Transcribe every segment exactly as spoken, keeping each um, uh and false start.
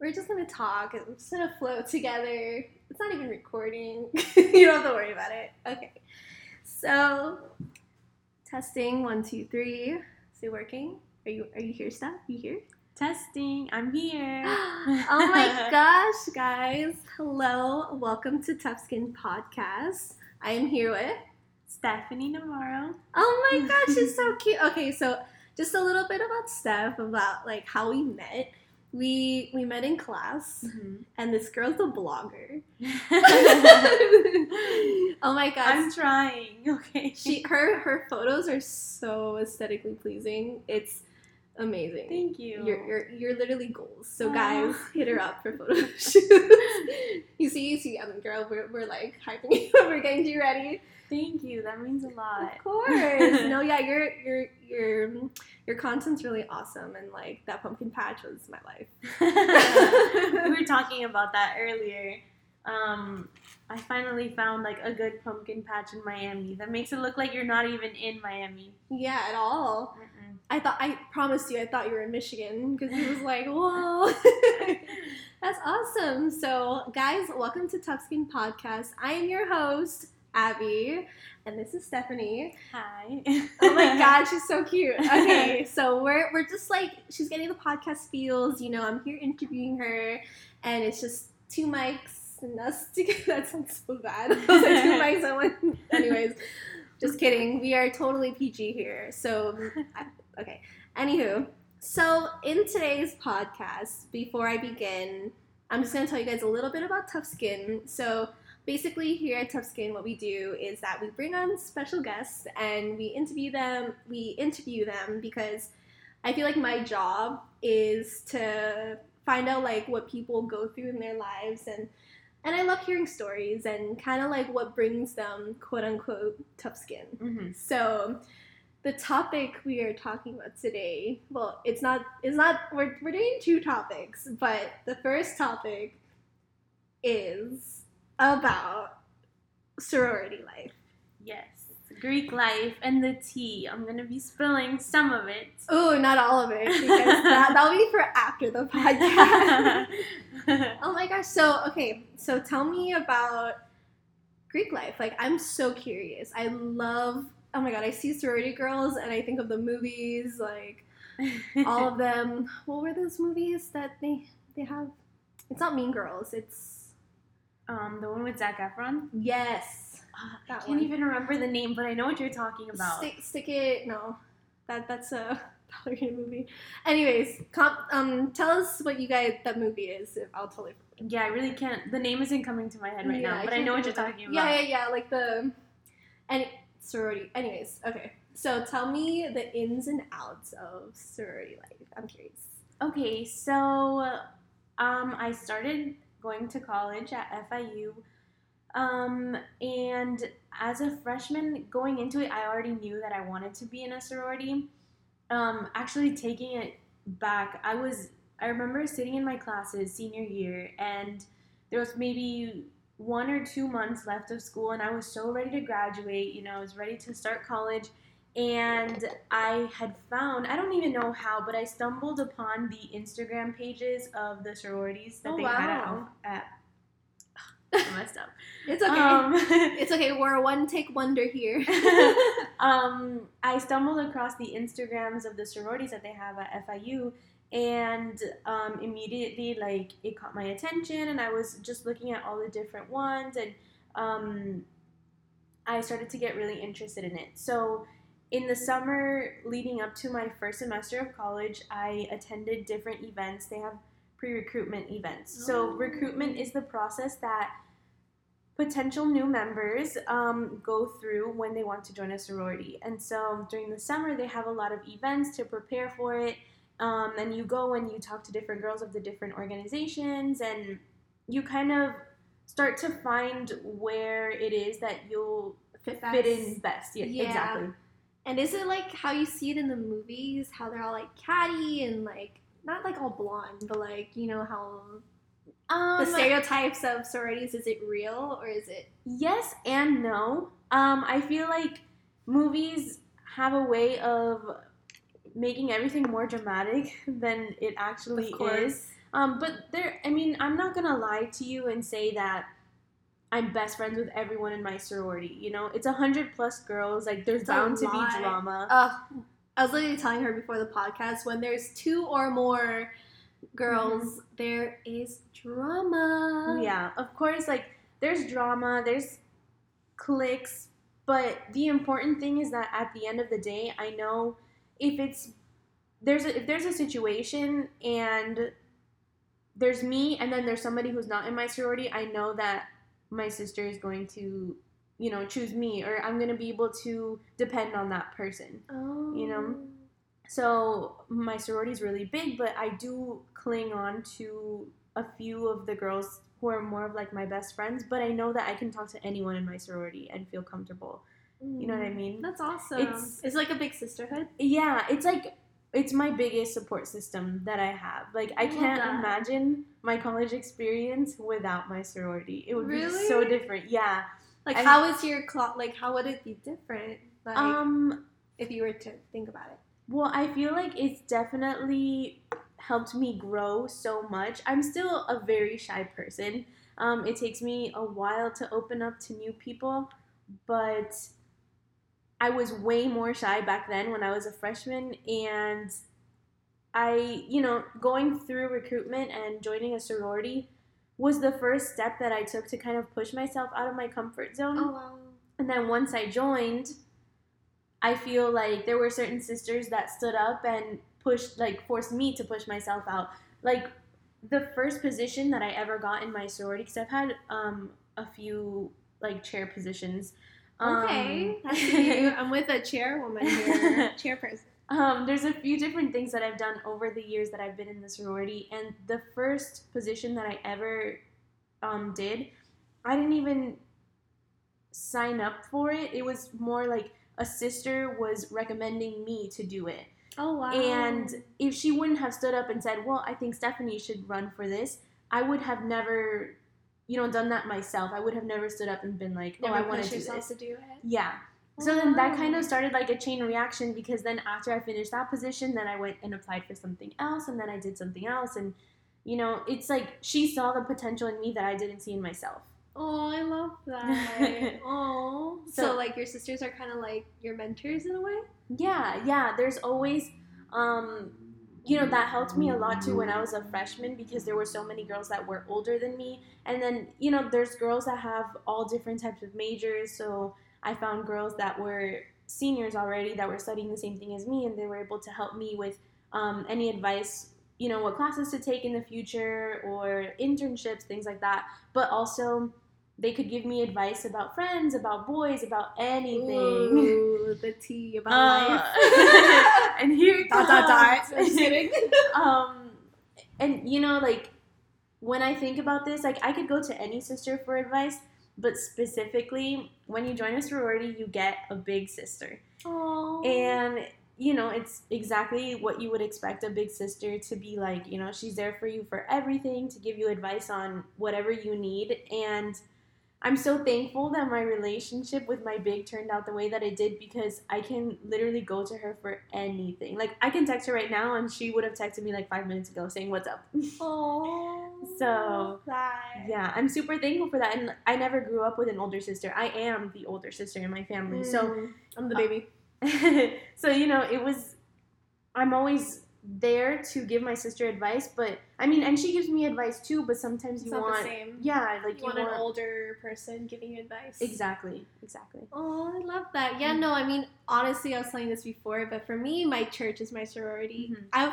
we're just going to talk. We're just going to flow together. It's not even recording. You don't have to worry about it. Okay. So, testing. One, two, three. Is it working? Are you Are you here, Steph? You here? Testing. I'm here. Oh, my gosh, guys. Hello. Welcome to Tough Skin Podcast. I am here with Stephanie Navarro. Oh, my gosh. She's so cute. Okay, so just a little bit about Steph, about, like, how we met. We we met in class, mm-hmm. and this girl's a blogger. Oh my gosh. I'm trying, okay. She her her photos are so aesthetically pleasing. It's amazing. Thank you. You're you're, you're literally goals. So guys, hit her up for photo shoots. You see, you see, I mean, girl, we're we're like hyping you up, we're getting you ready. Thank you. That means a lot. Of course. No, yeah, your your your your content's really awesome, and like that pumpkin patch was my life. We were talking about that earlier. Um, I finally found like a good pumpkin patch in Miami that makes it look like you're not even in Miami. Yeah, at all. Mm-mm. I thought I promised you. I thought you were in Michigan because it was like, whoa. That's awesome. So, guys, welcome to Tough Skin Podcast. I am your host, Abby, and this is Stephanie. Hi. Oh my god, she's so cute. Okay, so we're we're just like, she's getting the podcast feels, you know, I'm here interviewing her, and it's just two mics and us together. That sounds so bad. Like, two mics and one. Anyways, just kidding. We are totally P G here. So, okay. Anywho, so in today's podcast, before I begin, I'm just going to tell you guys a little bit about Tough Skin. So, basically, here at Tough Skin, what we do is that we bring on special guests and we interview them. We interview them because I feel like my job is to find out like what people go through in their lives, and and I love hearing stories and kind of like what brings them quote unquote tough skin. Mm-hmm. So the topic we are talking about today, well, it's not it's not we're we're doing two topics, but the first topic is about sorority life. Yes, Greek life and the tea. I'm gonna be spilling some of it. Oh, not all of it, because that, that'll be for after the podcast. Oh my gosh! So okay, so tell me about Greek life. Like, I'm so curious. I love. Oh my god, I see sorority girls and I think of the movies, like all of them. What were those movies that they they have? It's not Mean Girls. It's Um, the one with Zac Efron? Yes. Uh, I can't one. even remember the name, but I know what you're talking about. Stick, stick it. No, that that's a ballerina movie. Anyways, comp, um, tell us what you guys that movie is. If I'll totally. Yeah, I really can't. The name isn't coming to my head right yeah, now, but I, I know what you're talking about. Yeah, yeah, yeah. Like the, and sorority. Anyways, okay. So tell me the ins and outs of sorority life. I'm curious. Okay, so, um, I started going to college at F I U, um, and as a freshman going into it, I already knew that I wanted to be in a sorority. Um, actually taking it back, I was, I remember sitting in my classes senior year, and there was maybe one or two months left of school, and I was so ready to graduate, you know, I was ready to start college, and I had found, I don't even know how, but I stumbled upon the Instagram pages of the sororities that oh, they wow. had at, at I messed up. It's okay. Um, it's okay. We're a one-take wonder here. um, I stumbled across the Instagrams of the sororities that they have at F I U, and um, immediately, like, it caught my attention, and I was just looking at all the different ones, and um, I started to get really interested in it. So, in the summer leading up to my first semester of college, I attended different events. They have pre-recruitment events. Oh. So recruitment is the process that potential new members um, go through when they want to join a sorority. And so during the summer, they have a lot of events to prepare for it. Um, and you go and you talk to different girls of the different organizations, and you kind of start to find where it is that you'll fit, fit in best. Yeah, yeah. Exactly. And is it like how you see it in the movies, how they're all like catty and like, not like all blonde, but like, you know, how um, the stereotypes of sororities, is it real or is it? Yes and no. Um, I feel like movies have a way of making everything more dramatic than it actually is. Um, but there, I mean, I'm not going to lie to you and say that I'm best friends with everyone in my sorority. You know, it's one hundred plus girls. Like, there's it's bound to be drama. Uh, I was literally telling her before the podcast, when there's two or more girls, mm-hmm. there is drama. Yeah, of course, like, there's drama, there's cliques, but the important thing is that at the end of the day, I know if it's, there's a, if there's a situation and there's me and then there's somebody who's not in my sorority, I know that my sister is going to, you know, choose me, or I'm going to be able to depend on that person, oh. you know? So my sorority is really big, but I do cling on to a few of the girls who are more of like my best friends, but I know that I can talk to anyone in my sorority and feel comfortable. Mm. You know what I mean? That's awesome. It's, it's like a big sisterhood. Yeah. It's like, it's my biggest support system that I have. Like, I, I can't imagine my college experience without my sorority. It would really? be so different. Yeah. Like, I, how is your, cl- like, how would it be different? Like, um, if you were to think about it. Well, I feel like it's definitely helped me grow so much. I'm still a very shy person. Um, it takes me a while to open up to new people, but I was way more shy back then when I was a freshman. And I, you know, going through recruitment and joining a sorority was the first step that I took to kind of push myself out of my comfort zone. Oh, wow. And then once I joined, I feel like there were certain sisters that stood up and pushed, like, forced me to push myself out. Like, the first position that I ever got in my sorority, because I've had um, a few, like, chair positions. Um, okay, that's you. I'm with a chairwoman here, chairperson. Um, there's a few different things that I've done over the years that I've been in the sorority, and the first position that I ever um, did, I didn't even sign up for it. It was more like a sister was recommending me to do it. Oh, wow. And if she wouldn't have stood up and said, well, I think Stephanie should run for this, I would have never, you know, done that myself. I would have never stood up and been like, oh, never I want to do this. To do it. Yeah. Oh, so then wow. that kind of started like a chain reaction, because then after I finished that position, then I went and applied for something else, and then I did something else. And, you know, it's like she saw the potential in me that I didn't see in myself. Oh, I love that. Oh. So, so, like, your sisters are kind of like your mentors in a way? Yeah, yeah. There's always, um, you know, that helped me a lot, too, when I was a freshman, because there were so many girls that were older than me. And then, you know, there's girls that have all different types of majors. So I found girls that were seniors already that were studying the same thing as me, and they were able to help me with um, any advice, you know, what classes to take in the future or internships, things like that. But also, they could give me advice about friends, about boys, about anything. Ooh, the tea about uh, life. And here it comes. Dot, dot, dot. I'm just kidding. Um, and, you know, like, when I think about this, like, I could go to any sister for advice, but specifically, when you join a sorority, you get a big sister. Aww. And, you know, it's exactly what you would expect a big sister to be like. You know, she's there for you for everything, to give you advice on whatever you need. And I'm so thankful that my relationship with my big turned out the way that it did, because I can literally go to her for anything. Like, I can text her right now, and she would have texted me like five minutes ago saying, what's up? Oh, so, yeah, I'm super thankful for that. And I never grew up with an older sister. I am the older sister in my family. Mm. So I'm the baby. Uh, so, you know, it was, I'm always there to give my sister advice, but I mean, and she gives me advice too, but sometimes you want, yeah, like you, you want, want an older person giving you advice. Exactly, exactly. Oh, I love that. Yeah, no, I mean, honestly, I was telling this before, but for me, my church is my sorority. Mm-hmm. I've,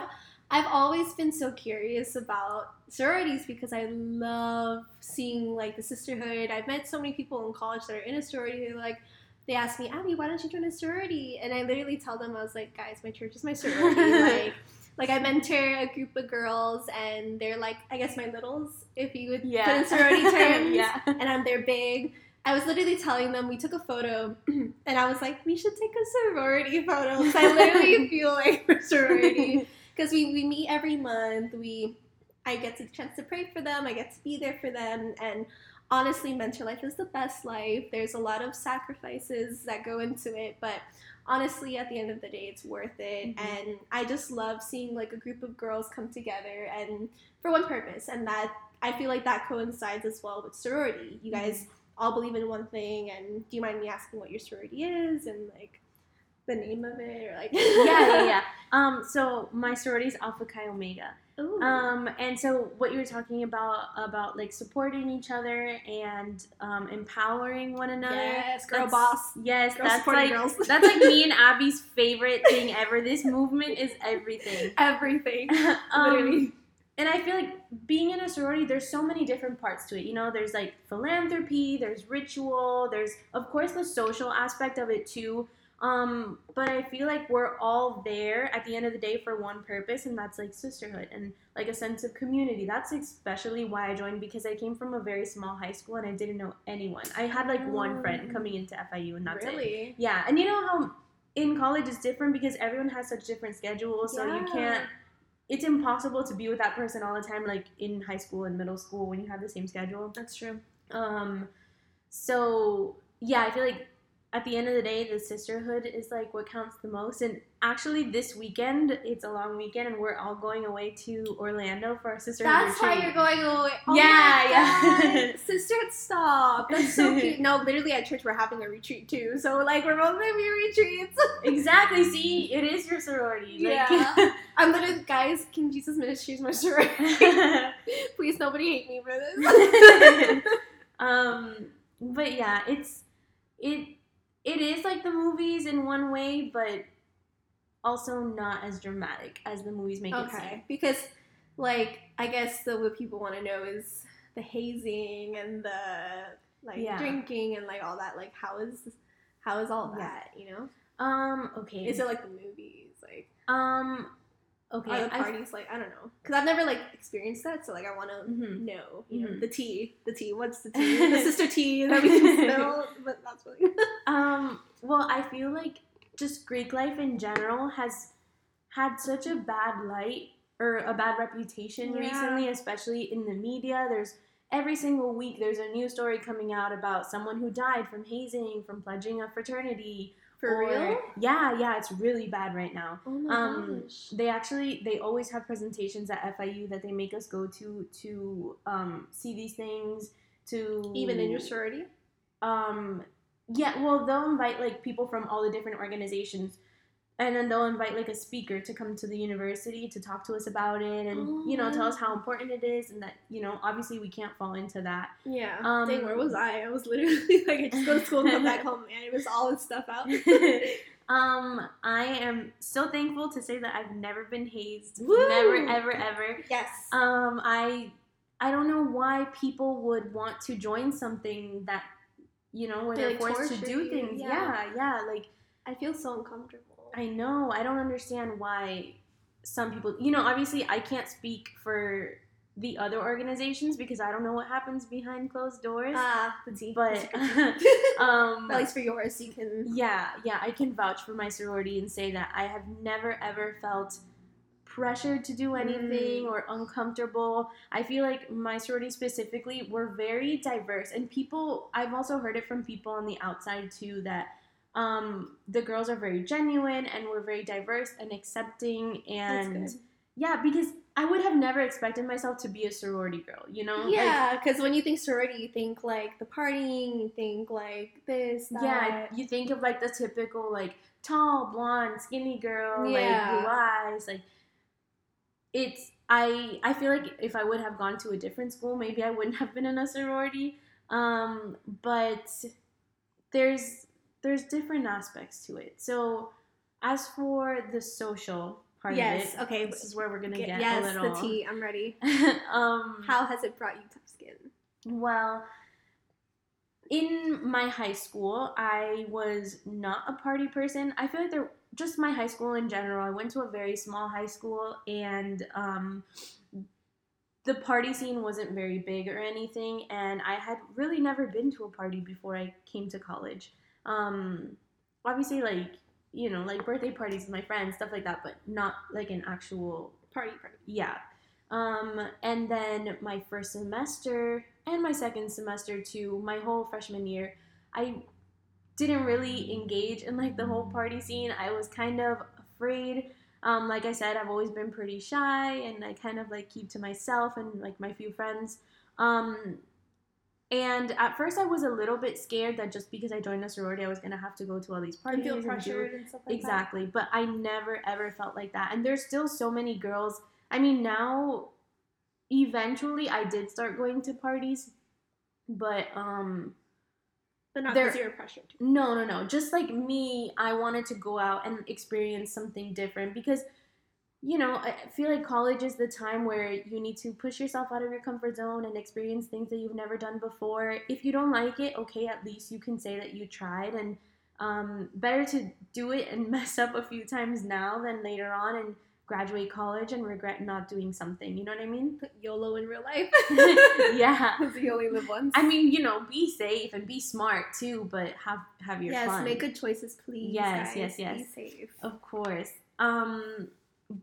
I've always been so curious about sororities, because I love seeing like the sisterhood. I've met so many people in college that are in a sorority who are like, they asked me, Abby, why don't you join a sorority? And I literally tell them, I was like, guys, my church is my sorority. like, like I mentor a group of girls, and they're like, I guess my littles, if you would yeah. put in sorority terms. yeah. And I'm their big. I was literally telling them, we took a photo, and I was like, we should take a sorority photo. So I literally feel like we're sorority. Because we, we meet every month. We I get the chance to pray for them. I get to be there for them. And honestly, mentor life is the best life. There's a lot of sacrifices that go into it, but honestly, at the end of the day, it's worth it. Mm-hmm. And I just love seeing like a group of girls come together and for one purpose, and that I feel like that coincides as well with sorority. You guys mm-hmm. all believe in one thing, and do you mind me asking what your sorority is and like the name of it or like yeah yeah yeah. Um, so my sorority is Alpha Chi Omega. Ooh. Um, and so what you were talking about, about like supporting each other and um, empowering one another. Yes, girl that's, boss. Yes, girl that's like girls. That's like me and Abby's favorite thing ever. This movement is everything. Everything. um, Literally. And I feel like being in a sorority, there's so many different parts to it. You know, there's like philanthropy, there's ritual, there's of course the social aspect of it too. Um, but I feel like we're all there at the end of the day for one purpose, and that's like sisterhood and like a sense of community. That's especially why I joined, because I came from a very small high school and I didn't know anyone. I had like one friend coming into F I U, and that's it. Really? Yeah. And you know how in college it's different because everyone has such different schedules, so yeah. you can't, it's impossible to be with that person all the time, like in high school and middle school when you have the same schedule. That's true. Um, so yeah, I feel like at the end of the day, the sisterhood is like what counts the most. And actually, this weekend, it's a long weekend, and we're all going away to Orlando for our sisterhood. That's why you're going away. Oh yeah, yeah. Sisterhood, stop. That's so cute. No, literally at church, we're having a retreat too. So, like, we're both having retreats. Exactly. See, it is your sorority. Like, yeah. I'm literally, guys, King Jesus Ministries, my sorority. Please, nobody hate me for this. um, But yeah, it's, it, It is like the movies in one way, but also not as dramatic as the movies make okay. it seem. Because, like, I guess the, what people want to know is the hazing and the, like, yeah. drinking and, like, all that. Like, how is how is all that, yeah. you know? Um, okay. Is it, like, the movies? Like, um, okay. Are the parties, I've, like, I don't know. Because I've never, like, experienced that, so, like, I want to mm-hmm. know, you mm-hmm. know, the tea. The tea. What's the tea? The sister tea that we can smell. But that's really Um, well, I feel like just Greek life in general has had such a bad light or a bad reputation yeah. recently, especially in the media. There's every single week there's a new story coming out about someone who died from hazing, from pledging a fraternity. For or, real? Yeah, yeah, it's really bad right now. Oh my um, gosh. They actually, they always have presentations at F I U that they make us go to to um, see these things. To even in your sorority? Um... Yeah, well, they'll invite, like, people from all the different organizations, and then they'll invite, like, a speaker to come to the university to talk to us about it and, oh. you know, tell us how important it is and that, you know, obviously we can't fall into that. Yeah. Um, Dang, where was I? I was literally, like, I just go to school and come back home, man. It was all this stuff out. um, I am so thankful to say that I've never been hazed. Woo! Never, ever, ever. Yes. Um, I, I don't know why people would want to join something that, you know, where they're, they're forced to do things. Yeah. yeah, yeah. Like, I feel so uncomfortable. I know. I don't understand why some people, you know, obviously I can't speak for the other organizations because I don't know what happens behind closed doors. Ah, uh, the tea. But, um, at least for yours, you can. Yeah, yeah. I can vouch for my sorority and say that I have never, ever felt pressured to do anything mm. or uncomfortable. I feel like my sorority specifically, we're very diverse, and people, I've also heard it from people on the outside too, that um, the girls are very genuine and we're very diverse and accepting, and yeah, because I would have never expected myself to be a sorority girl, you know? Yeah, because like, when you think sorority, you think like the partying, you think like this, that. Yeah, you think of like the typical like tall, blonde, skinny girl, yeah. like blue eyes, like It's, I, I feel like if I would have gone to a different school, maybe I wouldn't have been in a sorority, um, but there's, there's different aspects to it. So as for the social part yes, of it, okay, this is where we're going to get, get yes, a little. Yes, the tea, I'm ready. um, How has it brought you tough skin? Well, in my high school, I was not a party person. I feel like there just my high school in general. I went to a very small high school, and um, the party scene wasn't very big or anything, and I had really never been to a party before I came to college. Um, obviously, like, you know, like birthday parties with my friends, stuff like that, but not like an actual party party. Yeah. Um, and then my first semester, and my second semester to my whole freshman year, I didn't really engage in like the whole party scene. I was kind of afraid. Um, like I said, I've always been pretty shy, and I kind of like keep to myself and like my few friends. Um, and at first I was a little bit scared that just because I joined a sorority, I was going to have to go to all these parties. And feel pressured and, do, and stuff like exactly, that. Exactly. But I never, ever felt like that. And there's still so many girls. I mean, now, eventually I did start going to parties, but, um... But not because you were pressured. No, no, no. Just like me, I wanted to go out and experience something different because, you know, I feel like college is the time where you need to push yourself out of your comfort zone and experience things that you've never done before. If you don't like it, okay, at least you can say that you tried. And um, better to do it and mess up a few times now than later on and graduate college and regret not doing something. You know what I mean? Put YOLO in real life. Yeah. Because you only live once. I mean, you know, be safe and be smart too, but have have your yes, fun. Yes, make good choices, please. Yes, guys. yes, yes. Be safe. Of course. Um,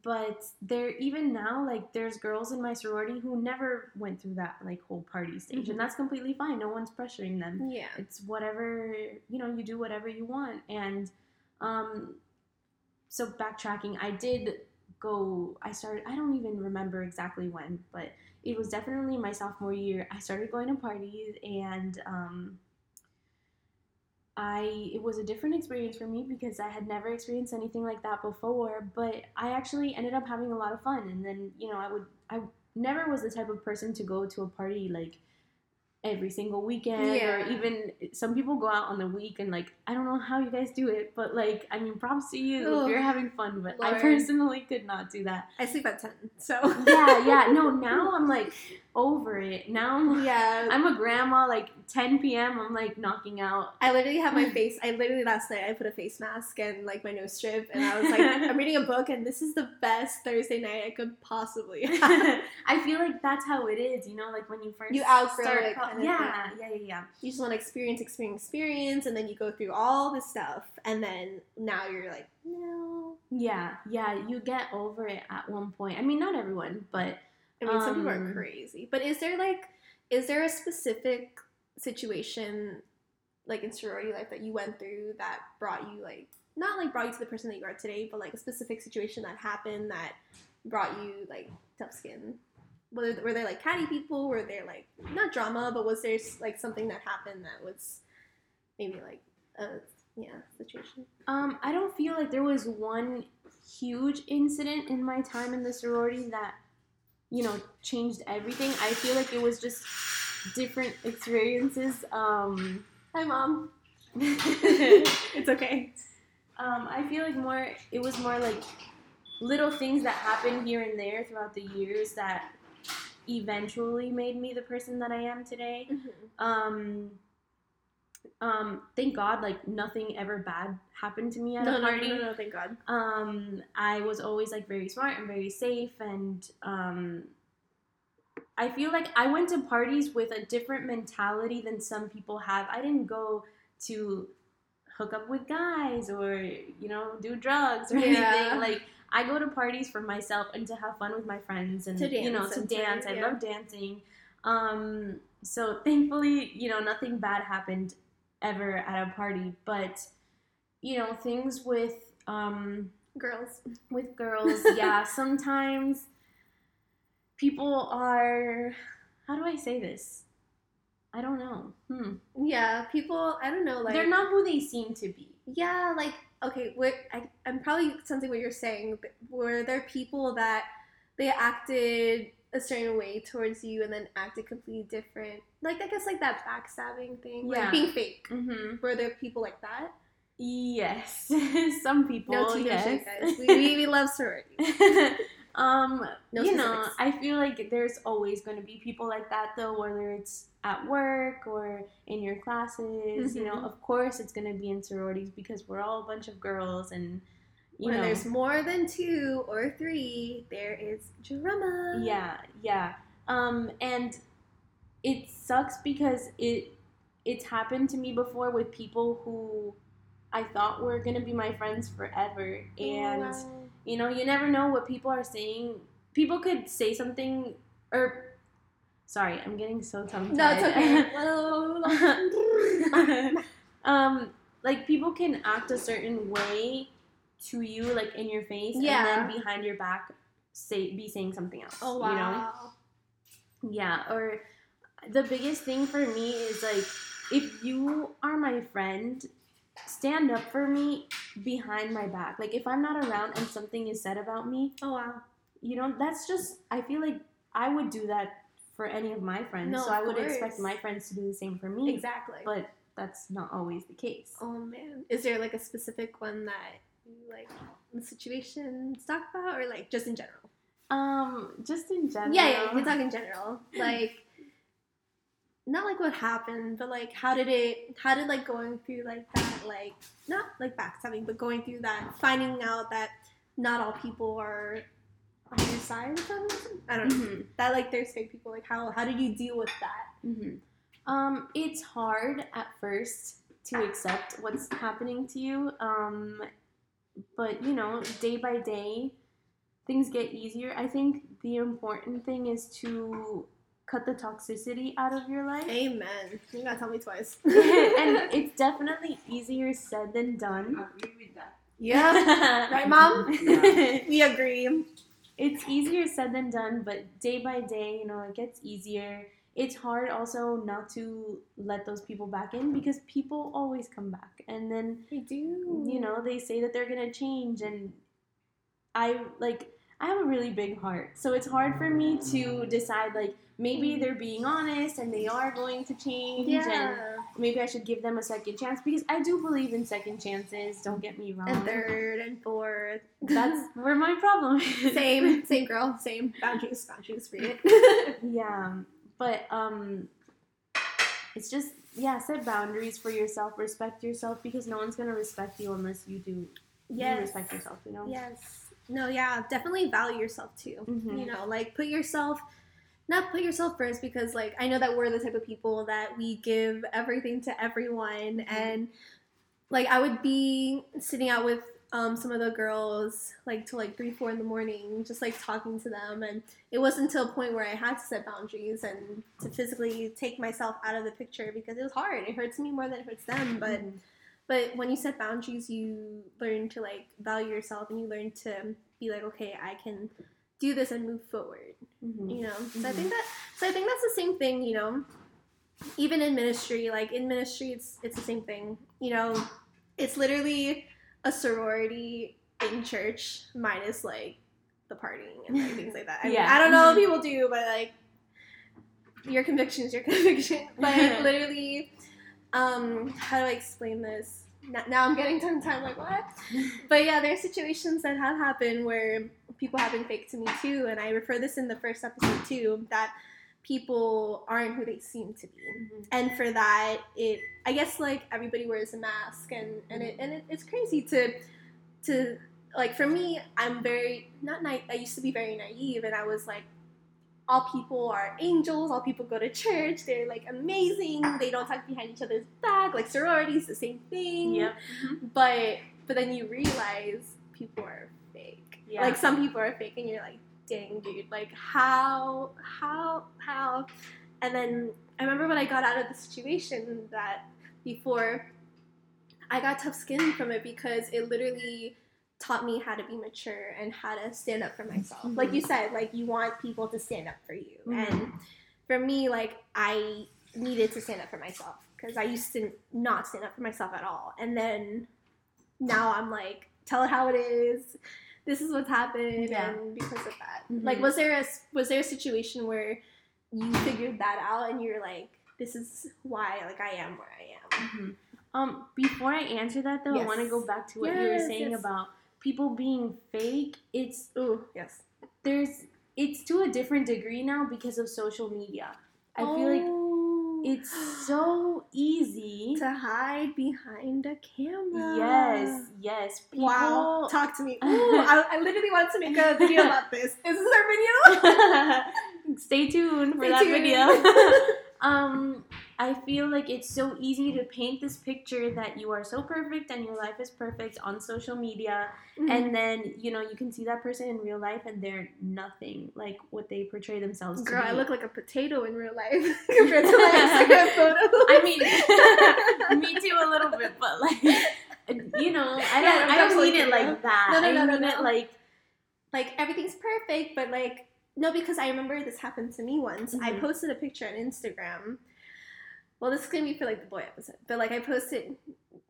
but there, even now, like, there's girls in my sorority who never went through that, like, whole party stage. Mm-hmm. And that's completely fine. No one's pressuring them. Yeah. It's whatever, you know, you do whatever you want. And um, so backtracking, I did... go I started I don't even remember exactly when, but it was definitely my sophomore year. I started going to parties, and um I it was a different experience for me because I had never experienced anything like that before, but I actually ended up having a lot of fun. And then, you know, I would I never was the type of person to go to a party like every single weekend. Yeah. Or even some people go out on the week, and like, I don't know how you guys do it, but like, I mean, props to you. Ugh. You're having fun, but Lord. I personally could not do that. I sleep at ten, so yeah yeah no now I'm like over it now. I'm, yeah I'm a grandma, like ten p.m. I'm like knocking out. I literally have my face I literally last night I put a face mask and like my nose strip, and I was like, I'm reading a book, and this is the best Thursday night I could possibly have. I feel like that's how it is, you know, like when you first you outgrow start it. Yeah, yeah, yeah, yeah. You just want to experience, experience, experience, and then you go through all this stuff, and then now you're like, no. Yeah, yeah, you get over it at one point. I mean, not everyone, but... I mean, um, some people are crazy. But is there, like, is there a specific situation, like, in sorority life that you went through that brought you, like, not, like, brought you to the person that you are today, but, like, a specific situation that happened that brought you, like, tough skin? Were there, were there, like, catty people? Were there, like, not drama, but was there, like, something that happened that was maybe, like, a, yeah, situation? Um, I don't feel like there was one huge incident in my time in the sorority that, you know, changed everything. I feel like it was just different experiences. Um, hi, Mom. It's okay. Um, I feel like more, it was more, like, little things that happened here and there throughout the years that eventually made me the person that I am today. Mm-hmm. Um, um, thank God, like, nothing ever bad happened to me at no, a party. No, no, no, thank God. Um, I was always, like, very smart and very safe, and um, I feel like I went to parties with a different mentality than some people have. I didn't go to hook up with guys or, you know, do drugs or yeah. anything. Like, I go to parties for myself and to have fun with my friends and, you know, to dance. I love dancing. Um, so thankfully, you know, nothing bad happened ever at a party. But, you know, things with... Um, girls. With girls, yeah. Sometimes people are... How do I say this? I don't know. Hmm. Yeah, people, I don't know. Like, they're not who they seem to be. Yeah, like... Okay, what I, I'm probably sensing what you're saying, but were there people that they acted a certain way towards you and then acted completely different? Like, I guess, like, that backstabbing thing. Yeah. Like, being fake. Mm-hmm. Were there people like that? Yes. Some people, no yes. No guys. We, we, we love sororities. um, no you know, I feel like there's always going to be people like that, though, whether it's at work or in your classes. Mm-hmm. You know, of course it's going to be in sororities because we're all a bunch of girls, and you when know there's more than two or three, there is drama. Yeah, yeah. Um and it sucks because it it's happened to me before with people who I thought were going to be my friends forever. And yeah. You know, you never know what people are saying. People could say something, or Sorry, I'm getting so tongue-tied. No, it's okay. um, like, people can act a certain way to you, like, in your face. Yeah. And then behind your back, say be saying something else. Oh, wow. You know? Yeah. Or the biggest thing for me is, like, if you are my friend, stand up for me behind my back. Like, if I'm not around and something is said about me. Oh, wow. You know, that's just, I feel like I would do that for any of my friends. No, so I would course. expect my friends to do the same for me. Exactly. But that's not always the case. Oh, man. Is there, like, a specific one that you, like, the situation talk about? Or, like, just in general? Um, just in general. Yeah, yeah, you can talk in general. Like, not, like, what happened, but, like, how did it, how did, like, going through, like, that, like, not, like, backstabbing, but going through that, finding out that not all people are on your side or something? I don't know. Mm-hmm. That, like, there's fake people. Like, how, how did you deal with that? Mm-hmm. Um, it's hard at first to accept what's happening to you. Um, but, you know, day by day, things get easier. I think the important thing is to cut the toxicity out of your life. Amen. You gotta tell me twice. And it's definitely easier said than done. I agree with that. Yeah. Right, Mom? Yeah. We agree. It's easier said than done, but day by day, you know, it gets easier. It's hard also not to let those people back in, because people always come back. And then they do. You know, they say that they're going to change. And I, like, I have a really big heart. So it's hard for me to decide, like, maybe they're being honest and they are going to change. Yeah. And maybe I should give them a second chance, because I do believe in second chances. Don't get me wrong. And third and fourth. That's where my problem is. Same. Same girl. Same. Boundaries. Boundaries for you. Yeah. But um, it's just, yeah, set boundaries for yourself. Respect yourself, because no one's going to respect you unless you do yes. you respect yourself, you know? Yes. No, yeah. Definitely value yourself too. Mm-hmm. You know, like, put yourself... Not put yourself first, because, like, I know that we're the type of people that we give everything to everyone. Mm-hmm. And, like, I would be sitting out with um, some of the girls, like, till, like, three, four in the morning, just, like, talking to them. And it wasn't until a point where I had to set boundaries and to physically take myself out of the picture, because it was hard. It hurts me more than it hurts them. But, mm-hmm. but when you set boundaries, you learn to, like, value yourself, and you learn to be like, okay, I can do this and move forward. Mm-hmm. You know, so mm-hmm. I think that so I think that's the same thing, you know, even in ministry. Like, in ministry, it's it's the same thing, you know. It's literally a sorority in church, minus, like, the partying and, like, things like that. I yeah. mean, I don't know what people do, but, like, your conviction is your conviction. But literally, um, how do I explain this? Now I'm getting tongue-tied, like, what? But, yeah, there's situations that have happened where people have been fake to me, too. And I refer this in the first episode, too, that people aren't who they seem to be. Mm-hmm. And for that, it, I guess, like, everybody wears a mask. And, and, it, and it, it's crazy to, to, like, for me, I'm very, not naive. I used to be very naive. And I was, like, all people are angels, all people go to church, they're, like, amazing, they don't talk behind each other's back, like, sororities, the same thing. Yep. Mm-hmm. But but then you realize people are fake. Yeah. Like, some people are fake, and you're like, dang, dude, like, how, how, how? And then I remember when I got out of the situation that before, I got tough skin from it, because it literally taught me how to be mature and how to stand up for myself. Mm-hmm. Like you said, like, you want people to stand up for you. Mm-hmm. And for me, like, I needed to stand up for myself, because I used to not stand up for myself at all. And then now I'm like, tell it how it is. This is what's happened. Yeah. And because of that, mm-hmm. like, was there a, was there a situation where you figured that out and you're like, this is why, like, I am where I am? Mm-hmm. Um, before I answer that, though, yes. I want to go back to what yes, you were saying yes. about people being fake. It's ooh, yes. There's it's to a different degree now because of social media. I oh. feel like it's so easy to hide behind a camera. Yes, yes. People, wow, talk to me. Ooh, I, I literally want to make a video about this. Is this our video? Stay tuned for Stay that tuned. video. um, I feel like it's so easy to paint this picture that you are so perfect and your life is perfect on social media. Mm-hmm. And then, you know, you can see that person in real life and they're nothing like what they portray themselves Girl, to be. Girl, I look like a potato in real life compared to my Instagram photos. I mean, me too a little bit, but like, you know, I don't, yeah, I don't mean it like that. No, no, no, I mean no, no. it like... Like, everything's perfect, but like, no, because I remember this happened to me once. Mm-hmm. I posted a picture on Instagram. Well, this is going to be for, like, the boy episode. But, like, I posted,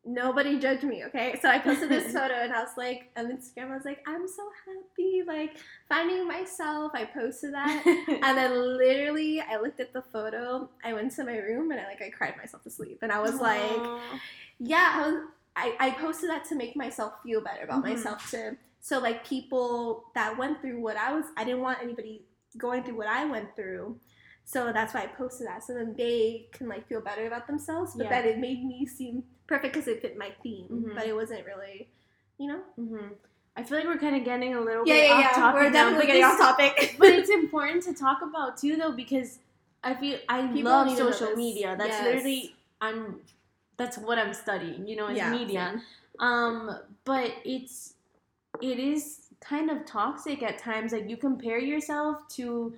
nobody judged me, okay? So I posted this photo, and I was, like, on Instagram, I was, like, I'm so happy, like, finding myself. I posted that. And then, literally, I looked at the photo. I went to my room, and I, like, I cried myself to sleep. And I was, like, aww. yeah, I, was, I, I posted that to make myself feel better about mm-hmm. myself. To, so, like, people that went through what I was, I didn't want anybody going through what I went through. So that's why I posted that. So then they can, like, feel better about themselves. But yeah. that it made me seem perfect because it fit my theme. Mm-hmm. But it wasn't really, you know? Mm-hmm. I feel like we're kind of getting a little yeah, bit yeah, off yeah. topic. We're definitely getting off topic. But it's important to talk about, too, though, because I feel I People love social media. That's yes. literally, I'm, that's what I'm studying, you know, is yeah. media. Um, but it's, it is kind of toxic at times. Like, you compare yourself to...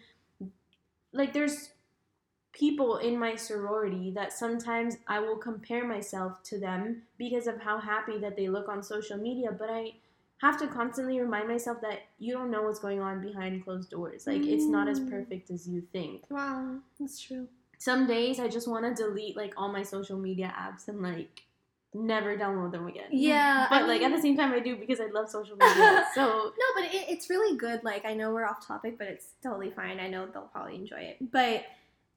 Like, there's people in my sorority that sometimes I will compare myself to them because of how happy that they look on social media. But I have to constantly remind myself that you don't know what's going on behind closed doors. Like, mm. it's not as perfect as you think. Wow, that's true. Some days I just want to delete, like, all my social media apps and, like, never download them again. Yeah. But, I mean, like, at the same time, I do because I love social media, so. No, but it, it's really good. Like, I know we're off topic, but it's totally fine. I know they'll probably enjoy it. But,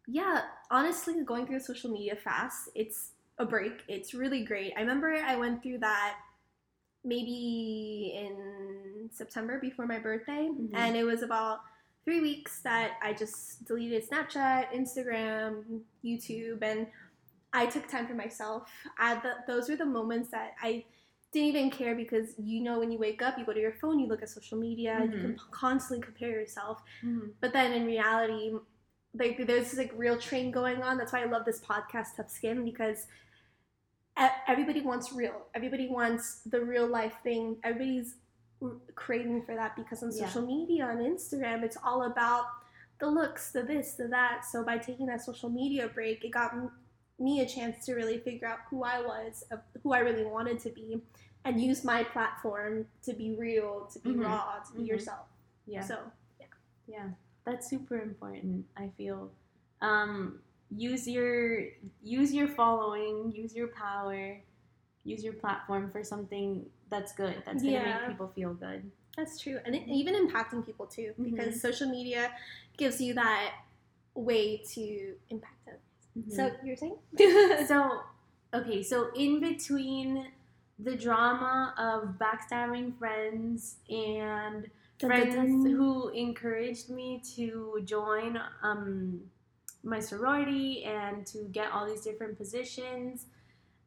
yeah, honestly, going through social media fast, it's a break. It's really great. I remember I went through that maybe in September before my birthday, mm-hmm. and it was about three weeks that I just deleted Snapchat, Instagram, YouTube, and I took time for myself. I, the, those were the moments that I didn't even care because, you know, when you wake up, you go to your phone, you look at social media, mm-hmm. you can constantly compare yourself. Mm-hmm. But then in reality, like, there's this, like, real train going on. That's why I love this podcast, Tough Skin, because everybody wants real. Everybody wants the real life thing. Everybody's craving for that because on yeah. social media, on Instagram, it's all about the looks, the this, the that. So by taking that social media break, it got me a chance to really figure out who I was, who I really wanted to be, and use my platform to be real, to be mm-hmm. raw, to be mm-hmm. yourself. Yeah. So, yeah. Yeah. That's super important, I feel. Um, use your use your following, use your power, use your platform for something that's good, that's going to yeah. make people feel good. That's true. And it, even impacting people, too, because mm-hmm. social media gives you that way to impact them. Mm-hmm. So, you're saying? so, okay, so in between the drama of backstabbing friends and friends who encouraged me to join um, my sorority and to get all these different positions,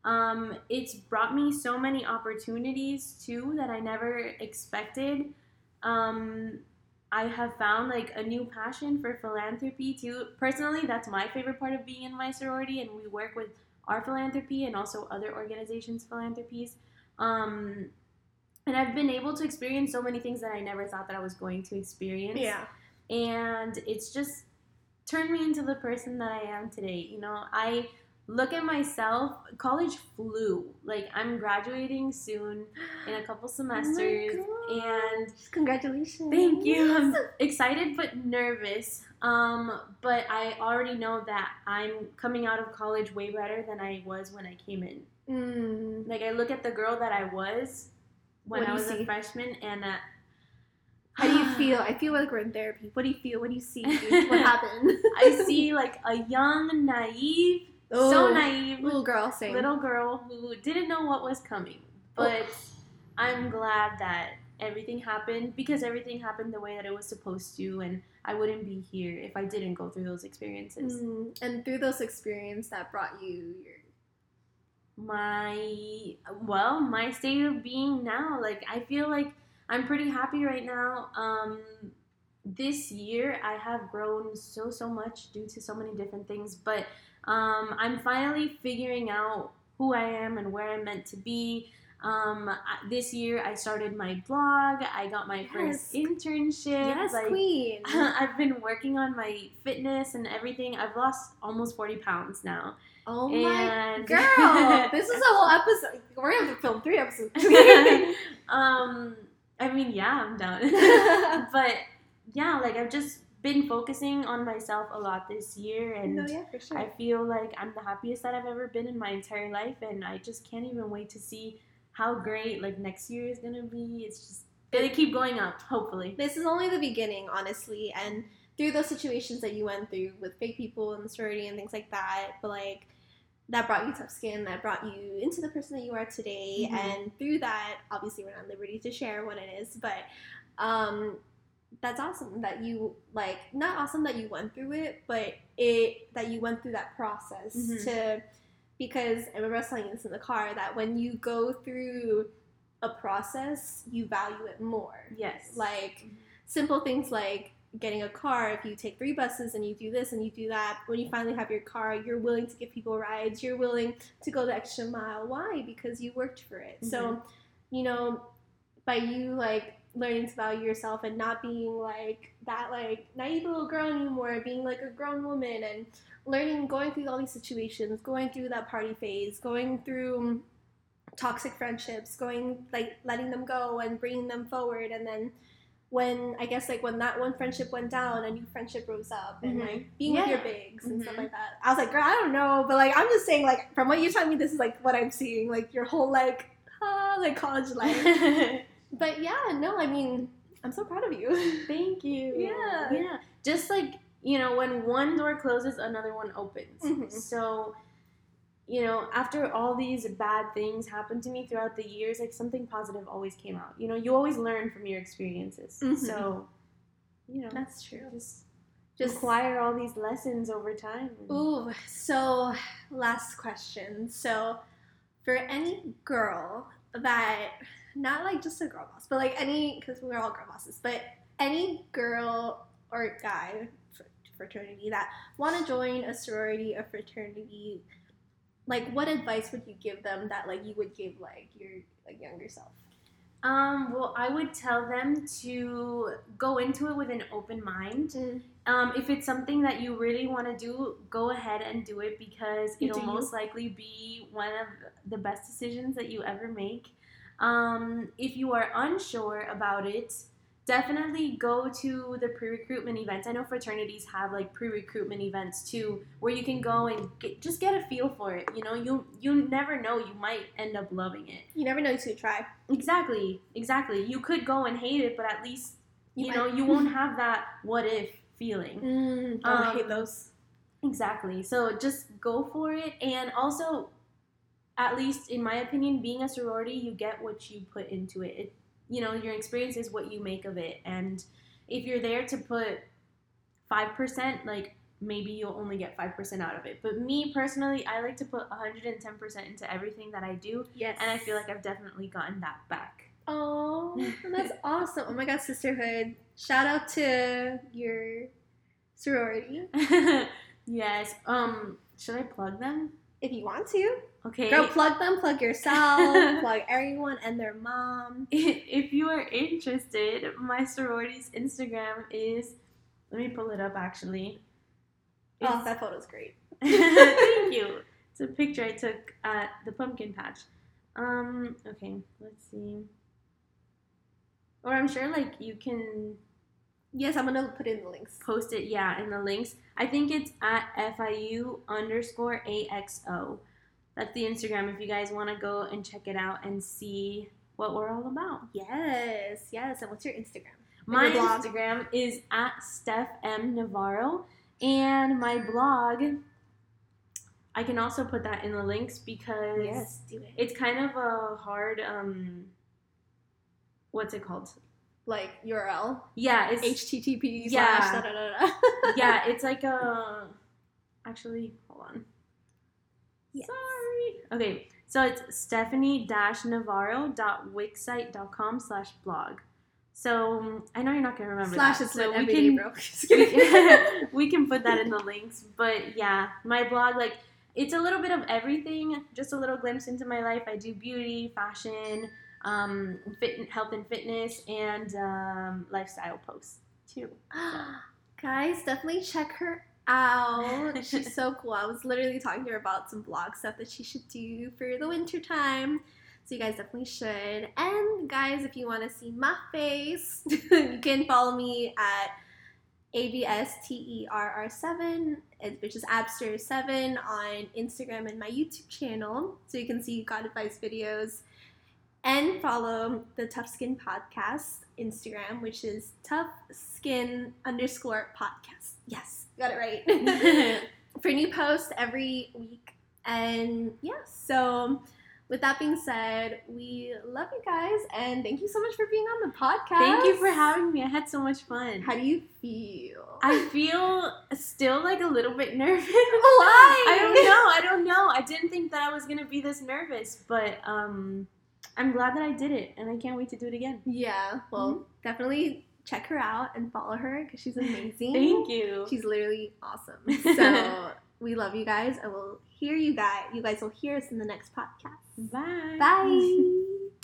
um, it's brought me so many opportunities, too, that I never expected. Um... I have found, like, a new passion for philanthropy, too. Personally, that's my favorite part of being in my sorority, and we work with our philanthropy and also other organizations' philanthropies. Um, and I've been able to experience so many things that I never thought that I was going to experience. Yeah. And it's just turned me into the person that I am today. You know, I look at myself. College flew. Like, I'm graduating soon in a couple semesters. Oh my God. And congratulations. Thank you. I'm excited but nervous. Um, but I already know that I'm coming out of college way better than I was when I came in. Mm. Like, I look at the girl that I was when I was see? a freshman, and uh, how do you feel? I feel like we're in therapy. What do you feel? What do you see? What happened? I see, like, a young, naive, Ooh. so naive little girl, same. little girl who didn't know what was coming. But Ooh. I'm glad that everything happened because everything happened the way that it was supposed to, and I wouldn't be here if I didn't go through those experiences. Mm. And through those experiences, that brought you your my well, my state of being now. Like, I feel like I'm pretty happy right now. Um, this year I have grown so, so much due to so many different things, but um, I'm finally figuring out who I am and where I'm meant to be. Um, this year I started my blog. I got my yes. first internship. Yes, like, queen. I've been working on my fitness and everything. I've lost almost forty pounds now. Oh and... my girl! This is a whole episode. We're gonna have to film three episodes. um, I mean, yeah, I'm down. But yeah, like I've just been focusing on myself a lot this year, and no, yeah, for sure. I feel like I'm the happiest that I've ever been in my entire life, and I just can't even wait to see how great, like, next year is going to be. It's just going to keep going up, hopefully. This is only the beginning, honestly. And through those situations that you went through with fake people and sorority and things like that, but, like, that brought you tough skin, that brought you into the person that you are today. Mm-hmm. And through that, obviously, we're not at liberty to share what it is, but um, that's awesome that you, like, not awesome that you went through it, but it that you went through that process mm-hmm. to... Because I remember telling this in the car that when you go through a process, you value it more. Yes. Like mm-hmm. simple things like getting a car. If you take three buses and you do this and you do that, when you finally have your car, you're willing to give people rides. You're willing to go the extra mile. Why? Because you worked for it. Mm-hmm. So, you know, by you like learning to value yourself and not being like that like naive little girl anymore, being like a grown woman and learning, going through all these situations, going through that party phase, going through toxic friendships, going, like, letting them go and bringing them forward. And then when, I guess, like, when that one friendship went down, a new friendship rose up. And, mm-hmm. like, being yeah. with your bigs mm-hmm. and stuff like that. I was like, girl, I don't know. But, like, I'm just saying, like, from what you're telling me, this is, like, what I'm seeing. Like, your whole, like, ah, like, college life. But, yeah, no, I mean, I'm so proud of you. Thank you. Yeah. Yeah. Just, like... You know, when one door closes, another one opens. Mm-hmm. So, you know, after all these bad things happened to me throughout the years, like, something positive always came out. You know, you always learn from your experiences. Mm-hmm. So, you know. That's true. Just, just acquire all these lessons over time. Ooh, so last question. So, for any girl that, not, like, just a girl boss, but, like, any, because we're all girl bosses, but any girl or guy... fraternity that want to join a sorority or fraternity, like, what advice would you give them that, like, you would give, like, your, like, younger self? Um, well, I would tell them to go into it with an open mind. Mm. Um, if it's something that you really want to do, go ahead and do it, because it'll do most you? likely be one of the best decisions that you ever make. Um, if you are unsure about it, definitely go to the pre-recruitment events. I know fraternities have, like, pre-recruitment events too, where you can go and get, just get a feel for it. You know, you you never know. You might end up loving it. You never know until you try. Exactly, exactly. You could go and hate it, but at least you, you know you won't have that what if feeling. Mm, I um, hate those. Exactly. So just go for it, and also, at least in my opinion, being a sorority, you get what you put into it. It You know, your experience is what you make of it. And if you're there to put five percent, like, maybe you'll only get five percent out of it. But me, personally, I like to put one hundred ten percent into everything that I do. Yes. And I feel like I've definitely gotten that back. Oh, that's awesome. Oh, my God, sisterhood. Shout out to your sorority. Yes. Um, should I plug them? If you want to. Okay. Girl, plug them, plug yourself, plug everyone and their mom. If you are interested, my sorority's Instagram is, let me pull it up actually. It's, oh, that photo's great. Thank you. It's a picture I took at the pumpkin patch. Um, okay, let's see. Or I'm sure, like, you can... Yes, I'm going to put in the links. Post it, yeah, in the links. I think it's at F I U underscore A X O. That's the Instagram if you guys want to go and check it out and see what we're all about. Yes, yes. And what's your Instagram? My your Instagram is at Steph M. Navarro. And my blog, I can also put that in the links because yes, do it. It's kind of a hard, um, what's it called? Like U R L? Yeah, it's H T T P yeah. slash da da da. Yeah, it's like a, actually, hold on. Yes. Sorry. Okay, so it's stephanie dash navarro dot wixsite dot com slash blog. So I know you're not going to remember Slash that. Slash so every day broke. Just kidding. we, we can put that in the links. But yeah, my blog, like, it's a little bit of everything. Just a little glimpse into my life. I do beauty, fashion, um, fit, health and fitness, and um, lifestyle posts too. So. Guys, definitely check her out. She's so cool. I was literally talking to her about some blog stuff that she should do for the winter time. So you guys definitely should. And guys, if you want to see my face, you can follow me at abster seven, which is abster seven on Instagram and my YouTube channel. So you can see God Advice videos. And follow the Tough Skin Podcast Instagram, which is Tough Skin underscore podcast. Yes, got it right. For new posts every week. And yeah, so... with that being said, we love you guys, and thank you so much for being on the podcast. Thank you for having me. I had so much fun. How do you feel? I feel still like a little bit nervous. Why? I don't know. I don't know. I didn't think that I was going to be this nervous, but um, I'm glad that I did it, and I can't wait to do it again. Yeah. Well, mm-hmm. definitely check her out and follow her because she's amazing. Thank you. She's literally awesome. So we love you guys. I will hear you guys. You guys will hear us in the next podcast. Bye. Bye.